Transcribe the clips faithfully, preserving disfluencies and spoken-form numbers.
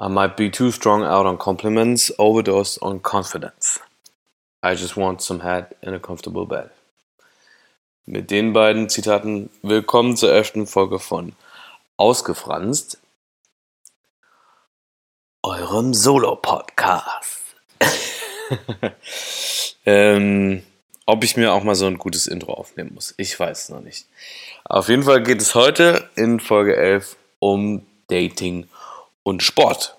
I might be too strung out on compliments, overdosed on confidence. I just want some head in a comfortable bed. Mit den beiden Zitaten willkommen zur elften Folge von Ausgefranzt, eurem Solo-Podcast. ähm, ob ich mir auch mal so ein gutes Intro aufnehmen muss, ich weiß es noch nicht. Auf jeden Fall geht es heute in Folge elf um Dating und Sport.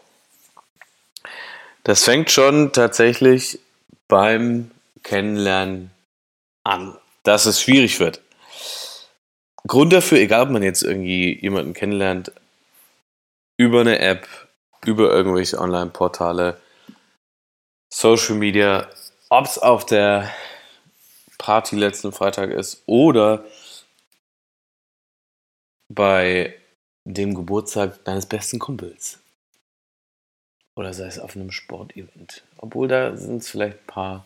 Das fängt schon tatsächlich beim Kennenlernen an, dass es schwierig wird. Grund dafür, egal ob man jetzt irgendwie jemanden kennenlernt, über eine App, über irgendwelche Online-Portale, Social Media, ob es auf der Party letzten Freitag ist oder bei dem Geburtstag deines besten Kumpels. Oder sei es auf einem Sportevent. Obwohl, da sind es vielleicht ein paar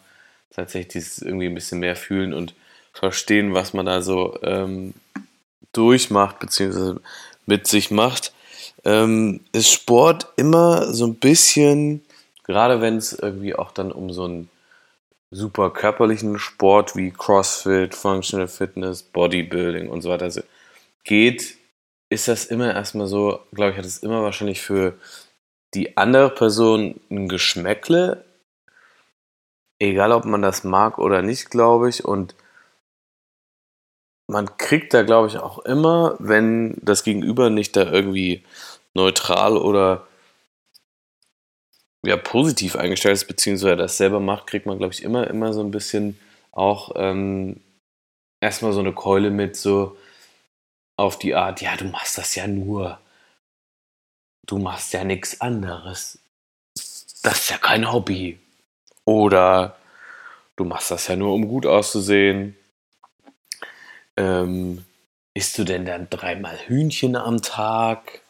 tatsächlich, die es irgendwie ein bisschen mehr fühlen und verstehen, was man da so ähm, durchmacht, beziehungsweise mit sich macht. Ähm, ist Sport immer so ein bisschen, gerade wenn es irgendwie auch dann um so einen super körperlichen Sport wie CrossFit, Functional Fitness, Bodybuilding und so weiter geht, ist das immer erstmal so, glaube ich, hat es immer wahrscheinlich für die andere Person ein Geschmäckle, egal ob man das mag oder nicht, glaube ich. Und man kriegt da, glaube ich, auch immer, wenn das Gegenüber nicht da irgendwie neutral oder ja, positiv eingestellt ist, beziehungsweise das selber macht, kriegt man, glaube ich, immer, immer so ein bisschen auch ähm, erstmal so eine Keule mit, so auf die Art, ja, du machst das ja nur, du machst ja nichts anderes, das ist ja kein Hobby. Oder du machst das ja nur, um gut auszusehen. Ähm, isst du denn dann dreimal Hühnchen am Tag?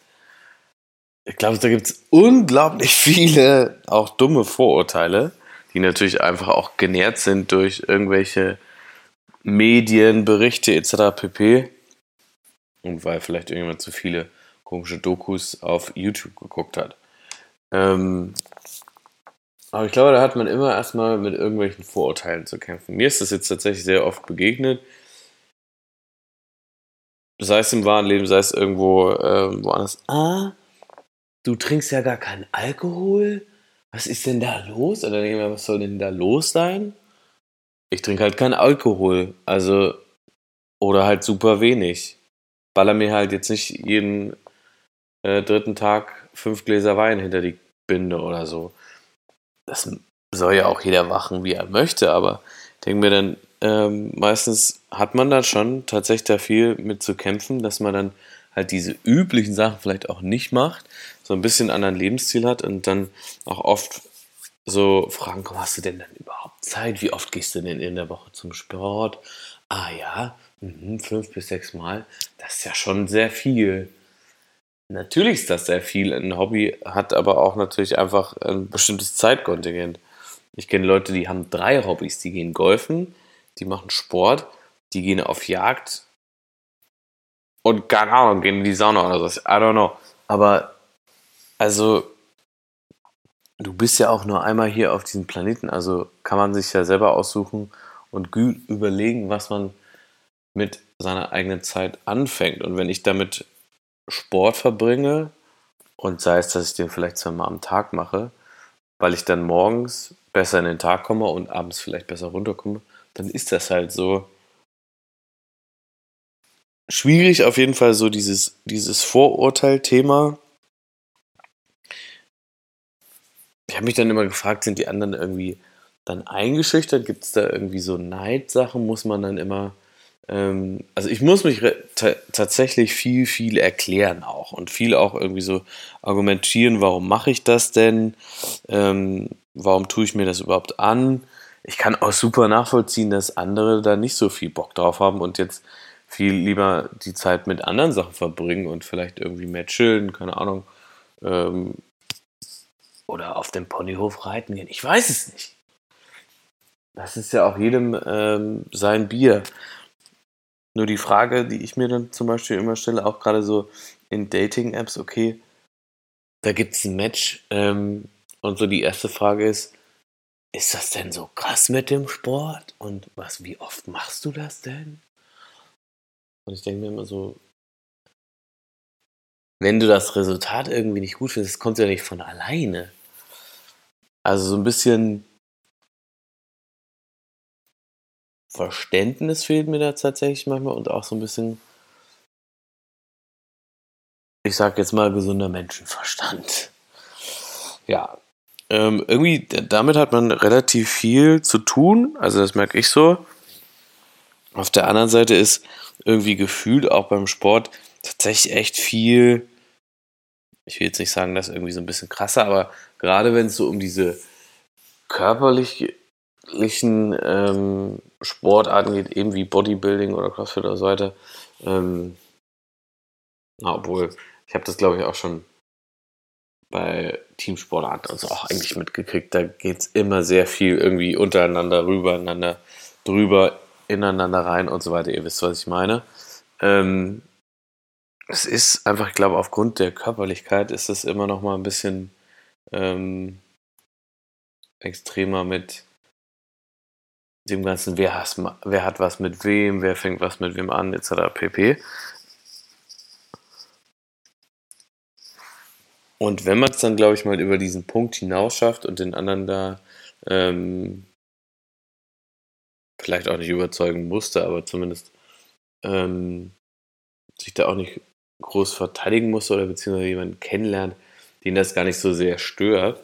Ich glaube, da gibt es unglaublich viele auch dumme Vorurteile, die natürlich einfach auch genährt sind durch irgendwelche Medien, Berichte et cetera pp. Und weil vielleicht irgendjemand zu viele komische Dokus auf YouTube geguckt hat. Ähm, aber ich glaube, da hat man immer erstmal mit irgendwelchen Vorurteilen zu kämpfen. Mir ist das jetzt tatsächlich sehr oft begegnet. Sei es im wahren Leben, sei es irgendwo ähm, woanders. Ah, du trinkst ja gar keinen Alkohol? Was ist denn da los? Oder denke ich mir, was soll denn da los sein? Ich trinke halt keinen Alkohol. Also, oder halt super wenig. Baller mir halt jetzt nicht jeden äh, dritten Tag fünf Gläser Wein hinter die Binde oder so. Das soll ja auch jeder machen, wie er möchte, aber ich denke mir dann, ähm, meistens hat man dann schon tatsächlich da viel mit zu kämpfen, dass man dann halt diese üblichen Sachen vielleicht auch nicht macht, so ein bisschen einen anderen Lebensstil hat und dann auch oft so fragen, komm, hast du denn dann überhaupt Zeit? Wie oft gehst du denn in der Woche zum Sport? Ah ja, mhm, fünf bis sechs Mal, das ist ja schon sehr viel. Natürlich ist das sehr viel. Ein Hobby hat aber auch natürlich einfach ein bestimmtes Zeitkontingent. Ich kenne Leute, die haben drei Hobbys. Die gehen golfen, die machen Sport, die gehen auf Jagd und keine Ahnung, gehen in die Sauna oder so. I don't know. Aber also, du bist ja auch nur einmal hier auf diesem Planeten. Also kann man sich ja selber aussuchen und gut überlegen, was man mit seiner eigenen Zeit anfängt. Und wenn ich damit Sport verbringe und sei es, dass ich den vielleicht zweimal am Tag mache, weil ich dann morgens besser in den Tag komme und abends vielleicht besser runterkomme, dann ist das halt so schwierig, auf jeden Fall so dieses, dieses Vorurteil-Thema. Ich habe mich dann immer gefragt, sind die anderen irgendwie dann eingeschüchtert? Gibt es da irgendwie so Neidsachen? Muss man dann immer... Also ich muss mich t- tatsächlich viel, viel erklären auch und viel auch irgendwie so argumentieren, warum mache ich das denn, ähm, warum tue ich mir das überhaupt an. Ich kann auch super nachvollziehen, dass andere da nicht so viel Bock drauf haben und jetzt viel lieber die Zeit mit anderen Sachen verbringen und vielleicht irgendwie mehr chillen, keine Ahnung, ähm, oder auf dem Ponyhof reiten gehen, ich weiß es nicht. Das ist ja auch jedem ähm, sein Bier. Nur die Frage, die ich mir dann zum Beispiel immer stelle, auch gerade so in Dating-Apps, okay, da gibt es ein Match ähm, und so die erste Frage ist, ist das denn so krass mit dem Sport? Und was, wie oft machst du das denn? Und ich denke mir immer so, wenn du das Resultat irgendwie nicht gut findest, das kommt ja nicht von alleine. Also so ein bisschen Verständnis fehlt mir da tatsächlich manchmal und auch so ein bisschen, ich sag jetzt mal, gesunder Menschenverstand. Ja, ähm, irgendwie, damit hat man relativ viel zu tun, also das merke ich so. Auf der anderen Seite ist irgendwie gefühlt auch beim Sport tatsächlich echt viel, ich will jetzt nicht sagen, das ist irgendwie so ein bisschen krasser, aber gerade wenn es so um diese körperlichen ähm, Sportarten geht, eben wie Bodybuilding oder CrossFit oder so weiter, ähm, na, obwohl, ich habe das glaube ich auch schon bei Teamsportarten also auch eigentlich mitgekriegt, da geht es immer sehr viel irgendwie untereinander, rübereinander, drüber, ineinander rein und so weiter, ihr wisst, was ich meine. Ähm, Es ist einfach, ich glaube, aufgrund der Körperlichkeit ist es immer noch mal ein bisschen ähm, extremer mit dem Ganzen, wer hat, wer hat was mit wem, wer fängt was mit wem an, et cetera pp. Und wenn man es dann, glaube ich, mal über diesen Punkt hinaus schafft und den anderen da ähm, vielleicht auch nicht überzeugen musste, aber zumindest ähm, sich da auch nicht groß verteidigen muss oder beziehungsweise jemanden kennenlernt, den das gar nicht so sehr stört,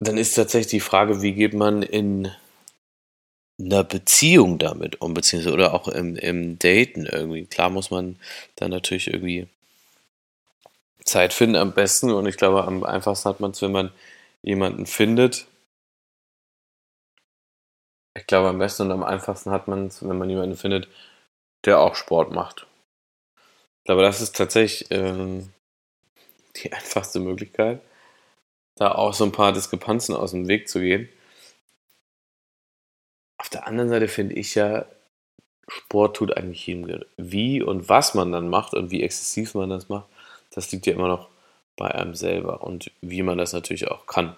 dann ist tatsächlich die Frage, wie geht man in einer Beziehung damit um, beziehungsweise oder auch im, im Daten irgendwie. Klar muss man dann natürlich irgendwie Zeit finden am besten und ich glaube, am einfachsten hat man es, wenn man jemanden findet. Ich glaube, am besten und am einfachsten hat man es, wenn man jemanden findet, der auch Sport macht. Aber das ist tatsächlich ähm, die einfachste Möglichkeit, da auch so ein paar Diskrepanzen aus dem Weg zu gehen. Auf der anderen Seite finde ich ja, Sport tut eigentlich jedem. Wie und was man dann macht und wie exzessiv man das macht, das liegt ja immer noch bei einem selber und wie man das natürlich auch kann.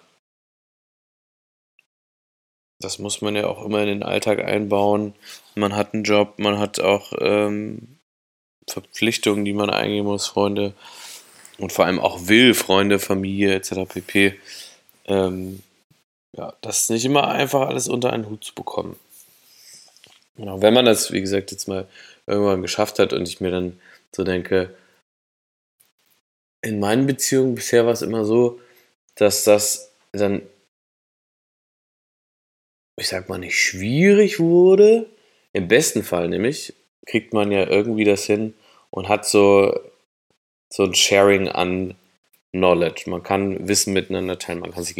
Das muss man ja auch immer in den Alltag einbauen. Man hat einen Job, man hat auch ähm, Verpflichtungen, die man eingehen muss, Freunde. Und vor allem auch will, Freunde, Familie et cetera pp. Ähm, ja, das ist nicht immer einfach, alles unter einen Hut zu bekommen. Und auch wenn man das, wie gesagt, jetzt mal irgendwann geschafft hat und ich mir dann so denke, in meinen Beziehungen bisher war es immer so, dass das dann, ich sag mal, nicht schwierig wurde. Im besten Fall nämlich kriegt man ja irgendwie das hin und hat so, so ein Sharing an Knowledge. Man kann Wissen miteinander teilen, man kann sich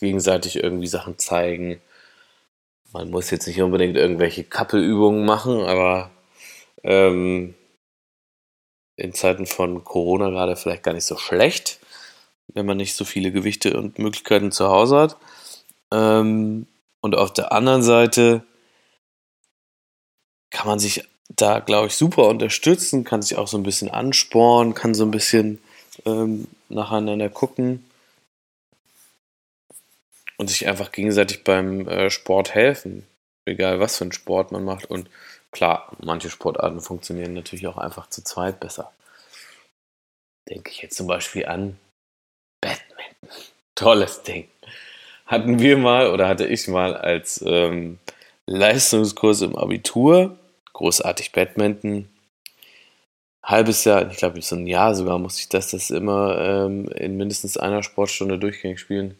gegenseitig irgendwie Sachen zeigen. Man muss jetzt nicht unbedingt irgendwelche Kappelübungen machen, aber ähm, in Zeiten von Corona gerade vielleicht gar nicht so schlecht, wenn man nicht so viele Gewichte und Möglichkeiten zu Hause hat. Ähm, Und auf der anderen Seite kann man sich da, glaube ich, super unterstützen, kann sich auch so ein bisschen anspornen, kann so ein bisschen ähm, nacheinander gucken und sich einfach gegenseitig beim äh, Sport helfen, egal was für einen Sport man macht. Und klar, manche Sportarten funktionieren natürlich auch einfach zu zweit besser. Denke ich jetzt zum Beispiel an Badminton. Tolles Ding. Hatten wir mal oder hatte ich mal als ähm, Leistungskurs im Abitur, großartig Badminton, halbes Jahr, ich glaube so ein Jahr sogar musste ich das, das immer ähm, in mindestens einer Sportstunde durchgängig spielen.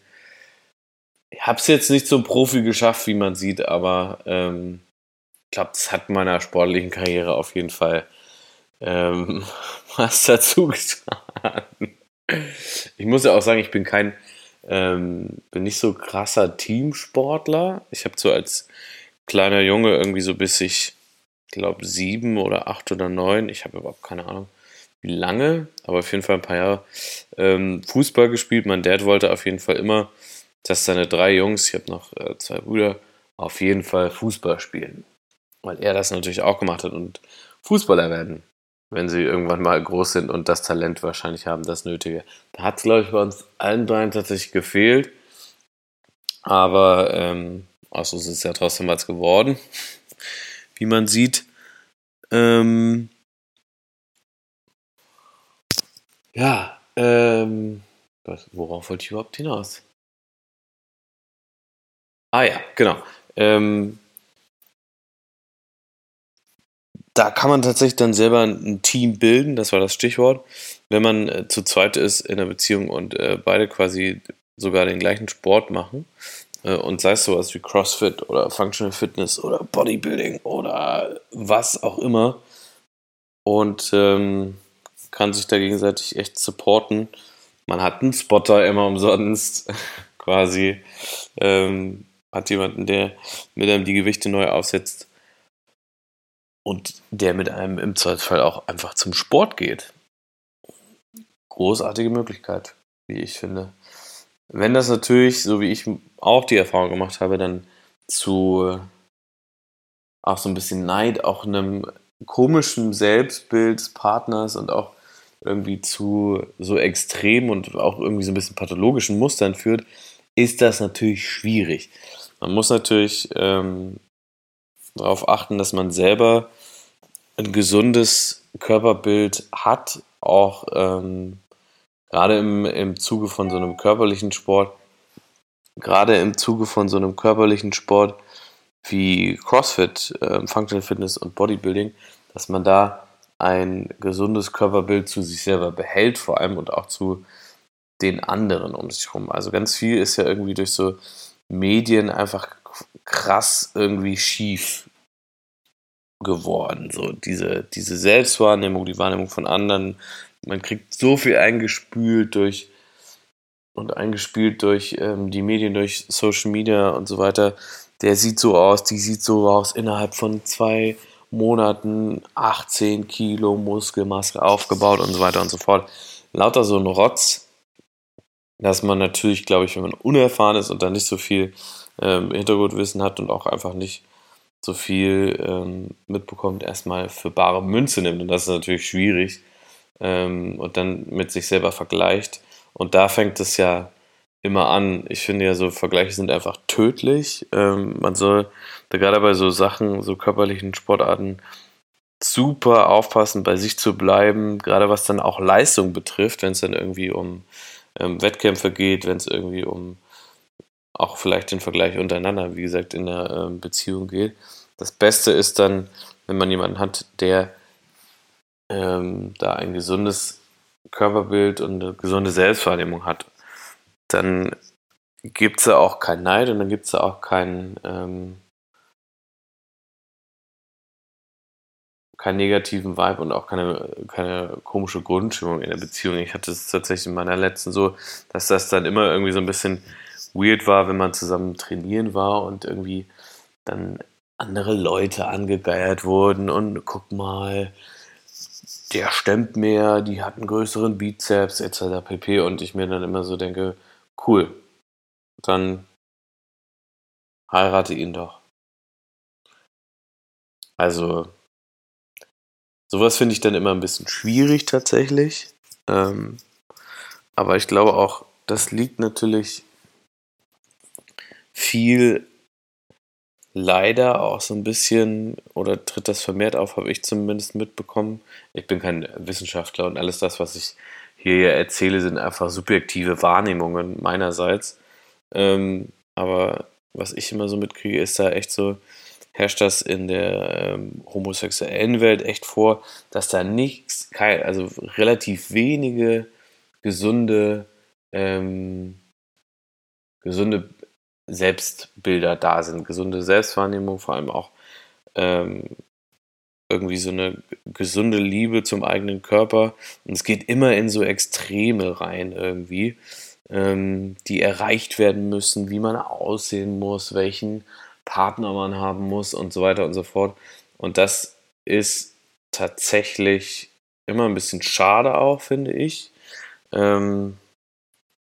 Ich habe es jetzt nicht zum Profi geschafft, wie man sieht, aber ähm, ich glaube, das hat meiner sportlichen Karriere auf jeden Fall ähm, was dazu getan. Ich muss ja auch sagen, ich bin kein Ähm, bin nicht so krasser Teamsportler. Ich habe so als kleiner Junge irgendwie so bis ich glaube sieben oder acht oder neun, ich habe überhaupt keine Ahnung wie lange, aber auf jeden Fall ein paar Jahre ähm, Fußball gespielt. Mein Dad wollte auf jeden Fall immer, dass seine drei Jungs, ich habe noch äh, zwei Brüder, auf jeden Fall Fußball spielen, weil er das natürlich auch gemacht hat und Fußballer werden wenn sie irgendwann mal groß sind und das Talent wahrscheinlich haben, das Nötige. Da hat es, glaube ich, bei uns allen dreien tatsächlich gefehlt. Aber ähm, also es ist ja trotzdem was geworden, wie man sieht. Ähm, ja, ähm, worauf wollte ich überhaupt hinaus? Ah ja, genau. Ähm, Da kann man tatsächlich dann selber ein Team bilden, das war das Stichwort. Wenn man äh, zu zweit ist in einer Beziehung und äh, beide quasi sogar den gleichen Sport machen äh, und sei es sowas wie CrossFit oder Functional Fitness oder Bodybuilding oder was auch immer und ähm, kann sich da gegenseitig echt supporten. Man hat einen Spotter immer umsonst quasi, ähm, hat jemanden, der mit einem die Gewichte neu aufsetzt. Und der mit einem im Zweifelsfall auch einfach zum Sport geht. Großartige Möglichkeit, wie ich finde. Wenn das natürlich, so wie ich auch die Erfahrung gemacht habe, dann zu auch so ein bisschen Neid, auch einem komischen Selbstbild des Partners und auch irgendwie zu so extremen und auch irgendwie so ein bisschen pathologischen Mustern führt, ist das natürlich schwierig. Man muss natürlich ähm, darauf achten, dass man selber ein gesundes Körperbild hat, auch ähm, gerade im, im Zuge von so einem körperlichen Sport, gerade im Zuge von so einem körperlichen Sport wie CrossFit, äh, Functional Fitness und Bodybuilding, dass man da ein gesundes Körperbild zu sich selber behält, vor allem und auch zu den anderen um sich herum. Also ganz viel ist ja irgendwie durch so Medien einfach krass irgendwie schief geworden, so diese, diese Selbstwahrnehmung, die Wahrnehmung von anderen, man kriegt so viel eingespült durch und eingespielt durch ähm, die Medien, durch Social Media und so weiter, der sieht so aus, die sieht so aus, innerhalb von zwei Monaten achtzehn Kilo Muskelmasse aufgebaut und so weiter und so fort, lauter so ein Rotz, dass man natürlich, glaube ich, wenn man unerfahren ist und dann nicht so viel ähm, Hintergrundwissen hat und auch einfach nicht so viel ähm, mitbekommt, erstmal für bare Münze nimmt. Und das ist natürlich schwierig ähm, und dann mit sich selber vergleicht. Und da fängt es ja immer an. Ich finde ja, so Vergleiche sind einfach tödlich. Ähm, man soll gerade bei so Sachen, so körperlichen Sportarten, super aufpassen, bei sich zu bleiben, gerade was dann auch Leistung betrifft, wenn es dann irgendwie um Wettkämpfe geht, wenn es irgendwie um auch vielleicht den Vergleich untereinander, wie gesagt, in der Beziehung geht. Das Beste ist dann, wenn man jemanden hat, der ähm, da ein gesundes Körperbild und eine gesunde Selbstwahrnehmung hat. Dann gibt es da auch keinen Neid und dann gibt es da auch keinen, ähm, keinen negativen Vibe und auch keine, keine komische Grundstimmung in der Beziehung. Ich hatte es tatsächlich in meiner letzten so, dass das dann immer irgendwie so ein bisschen weird war, wenn man zusammen trainieren war und irgendwie dann andere Leute angegeiert wurden und guck mal, der stemmt mehr, die hat einen größeren Bizeps et cetera pp. Und ich mir dann immer so denke, cool, dann heirate ihn doch. Also sowas finde ich dann immer ein bisschen schwierig tatsächlich. Ähm, aber ich glaube auch, das liegt natürlich viel leider auch so ein bisschen, oder tritt das vermehrt auf, habe ich zumindest mitbekommen. Ich bin kein Wissenschaftler und alles das, was ich hier erzähle, sind einfach subjektive Wahrnehmungen meinerseits. Ähm, aber was ich immer so mitkriege, ist da echt so, herrscht das in der ähm, homosexuellen Welt echt vor, dass da nichts, kein, also relativ wenige gesunde, ähm, gesunde Selbstbilder da sind, gesunde Selbstwahrnehmung, vor allem auch ähm, irgendwie so eine gesunde Liebe zum eigenen Körper. Und es geht immer in so Extreme rein irgendwie, ähm, die erreicht werden müssen, wie man aussehen muss, welchen Partner man haben muss und so weiter und so fort. Und das ist tatsächlich immer ein bisschen schade auch, finde ich. Ähm,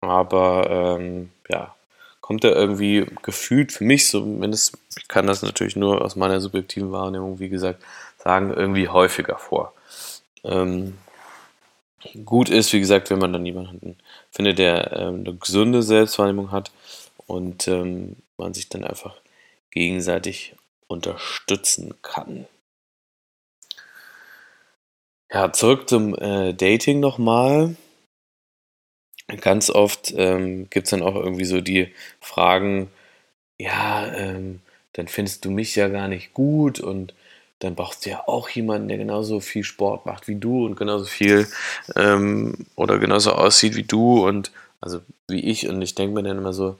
aber ähm, ja, kommt da irgendwie gefühlt für mich zumindest, ich kann das natürlich nur aus meiner subjektiven Wahrnehmung, wie gesagt, sagen, irgendwie häufiger vor. ähm, gut ist, wie gesagt, wenn man dann jemanden findet, der ähm, eine gesunde Selbstwahrnehmung hat und ähm, man sich dann einfach gegenseitig unterstützen kann. Ja, zurück zum äh, Dating nochmal. Ganz oft ähm, gibt es dann auch irgendwie so die Fragen, ja, ähm, dann findest du mich ja gar nicht gut und dann brauchst du ja auch jemanden, der genauso viel Sport macht wie du und genauso viel ähm, oder genauso aussieht wie du und also wie ich. Und ich denke mir dann immer so,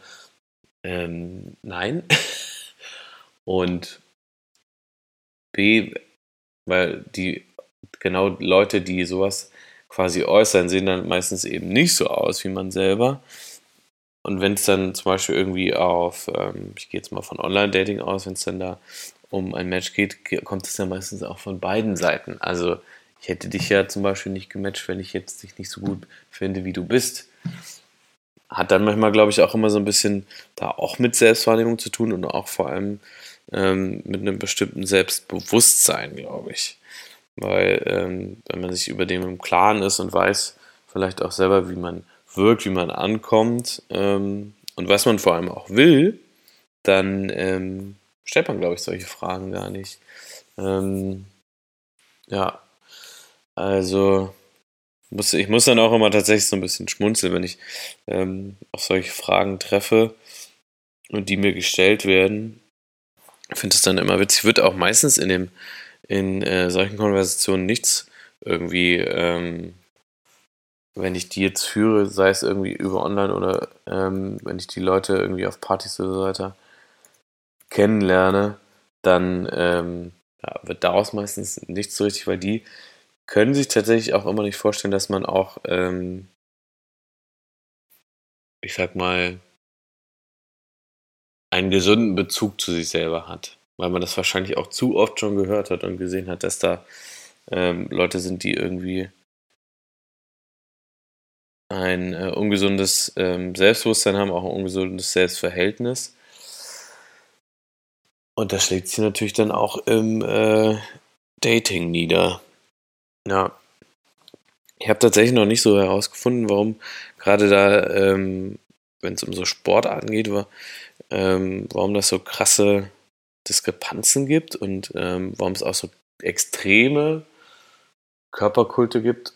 ähm, nein. Und B, weil die genau Leute, die sowas quasi äußern, sehen dann meistens eben nicht so aus wie man selber. Und wenn es dann zum Beispiel irgendwie auf, ähm, ich gehe jetzt mal von Online-Dating aus, wenn es dann da um ein Match geht, kommt es dann meistens auch von beiden Seiten. Also ich hätte dich ja zum Beispiel nicht gematcht, wenn ich jetzt dich nicht so gut finde, wie du bist. Hat dann manchmal, glaube ich, auch immer so ein bisschen da auch mit Selbstwahrnehmung zu tun und auch vor allem ähm, mit einem bestimmten Selbstbewusstsein, glaube ich. Weil ähm, wenn man sich über dem im Klaren ist und weiß vielleicht auch selber, wie man wirkt, wie man ankommt ähm, und was man vor allem auch will, dann ähm, stellt man, glaube ich, solche Fragen gar nicht. Ähm, ja, also muss, ich muss dann auch immer tatsächlich so ein bisschen schmunzeln, wenn ich ähm, auf solche Fragen treffe und die mir gestellt werden. Ich finde es dann immer witzig. Wird auch meistens in dem in äh, solchen Konversationen nichts irgendwie, ähm, wenn ich die jetzt führe, sei es irgendwie über online oder ähm, wenn ich die Leute irgendwie auf Partys oder so weiter kennenlerne, dann ähm, ja, wird daraus meistens nichts so richtig, weil die können sich tatsächlich auch immer nicht vorstellen, dass man auch, ähm, ich sag mal, einen gesunden Bezug zu sich selber hat. Weil man das wahrscheinlich auch zu oft schon gehört hat und gesehen hat, dass da ähm, Leute sind, die irgendwie ein äh, ungesundes ähm, Selbstbewusstsein haben, auch ein ungesundes Selbstverhältnis. Und das schlägt sich natürlich dann auch im äh, Dating nieder. Ja, ich habe tatsächlich noch nicht so herausgefunden, warum gerade da, ähm, wenn es um so Sportarten geht, war, ähm, warum das so krasse Diskrepanzen gibt und ähm, warum es auch so extreme Körperkulte gibt,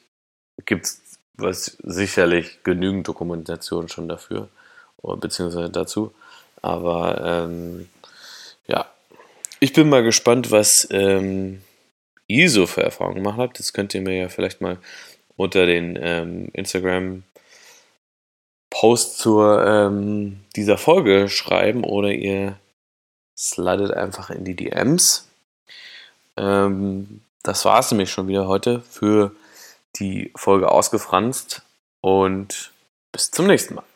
gibt es sicherlich genügend Dokumentation schon dafür, beziehungsweise dazu. Aber ähm, ja, ich bin mal gespannt, was ähm, ihr so für Erfahrungen gemacht habt. Das könnt ihr mir ja vielleicht mal unter den ähm, Instagram Post zu ähm, dieser Folge schreiben oder ihr slidet einfach in die D Ms. Ähm, das war es nämlich schon wieder heute für die Folge Ausgefranzt und bis zum nächsten Mal.